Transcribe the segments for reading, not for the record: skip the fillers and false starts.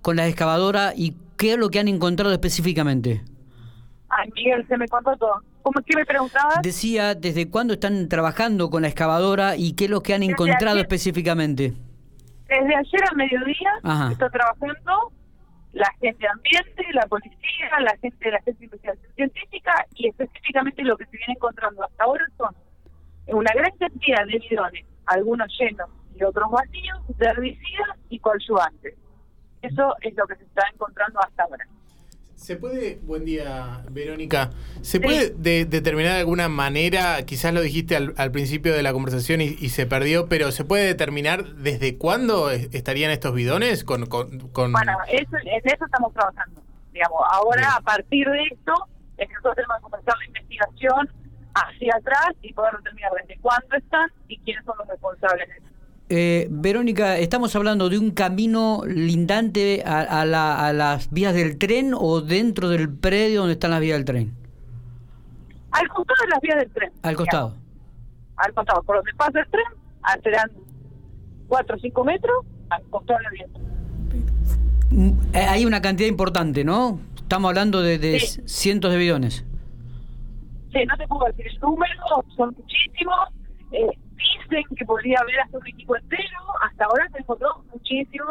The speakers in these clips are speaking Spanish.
Con las excavadoras y qué es lo que han encontrado específicamente. Ay, Miguel, se me contó todo. ¿Cómo es que me preguntabas? Decía, ¿desde cuándo están trabajando con la excavadora y qué es lo que han encontrado específicamente? Desde ayer a mediodía está trabajando la gente de ambiente, la policía, la gente de la Agencia de Investigación Científica, y específicamente lo que se viene encontrando hasta ahora son una gran cantidad de bidones, algunos llenos y otros vacíos, de herbicidas y coadyuvantes. Eso es lo que se está encontrando hasta ahora. ¿Se puede, buen día, Verónica, se puede determinar de alguna manera, quizás lo dijiste al principio de la conversación y se perdió, pero se puede determinar desde cuándo estarían estos bidones? Bueno, en eso estamos trabajando, digamos. Ahora, bien, a partir de esto, es que nosotros tenemos que comenzar la investigación hacia atrás y poder determinar desde cuándo están y quiénes son los responsables de eso. Verónica, ¿estamos hablando de un camino lindante a las vías del tren o dentro del predio donde están las vías del tren? Al costado de las vías del tren. Al costado. Digamos. Al costado. Por donde pasa el tren, serán 4 o 5 metros al costado de las vías del tren. Hay una cantidad importante, ¿no? Estamos hablando de cientos de bidones. Sí, no te puedo decir el número, son muchísimos. Dicen que podría haber hasta un equipo entero. Hasta ahora se encontró muchísimo.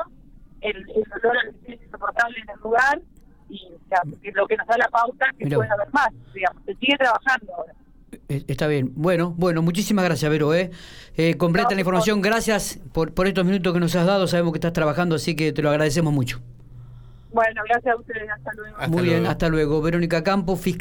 El olor es insoportable en el lugar, y o sea, lo que nos da la pauta que puede haber más, digamos. Se sigue trabajando ahora. Está bien. Bueno, muchísimas gracias, Vero. Completa la información. Gracias por estos minutos que nos has dado. Sabemos que estás trabajando, así que te lo agradecemos mucho. Bueno, gracias a ustedes. Hasta luego. Muy bien, hasta luego. Verónica Campos, fiscal.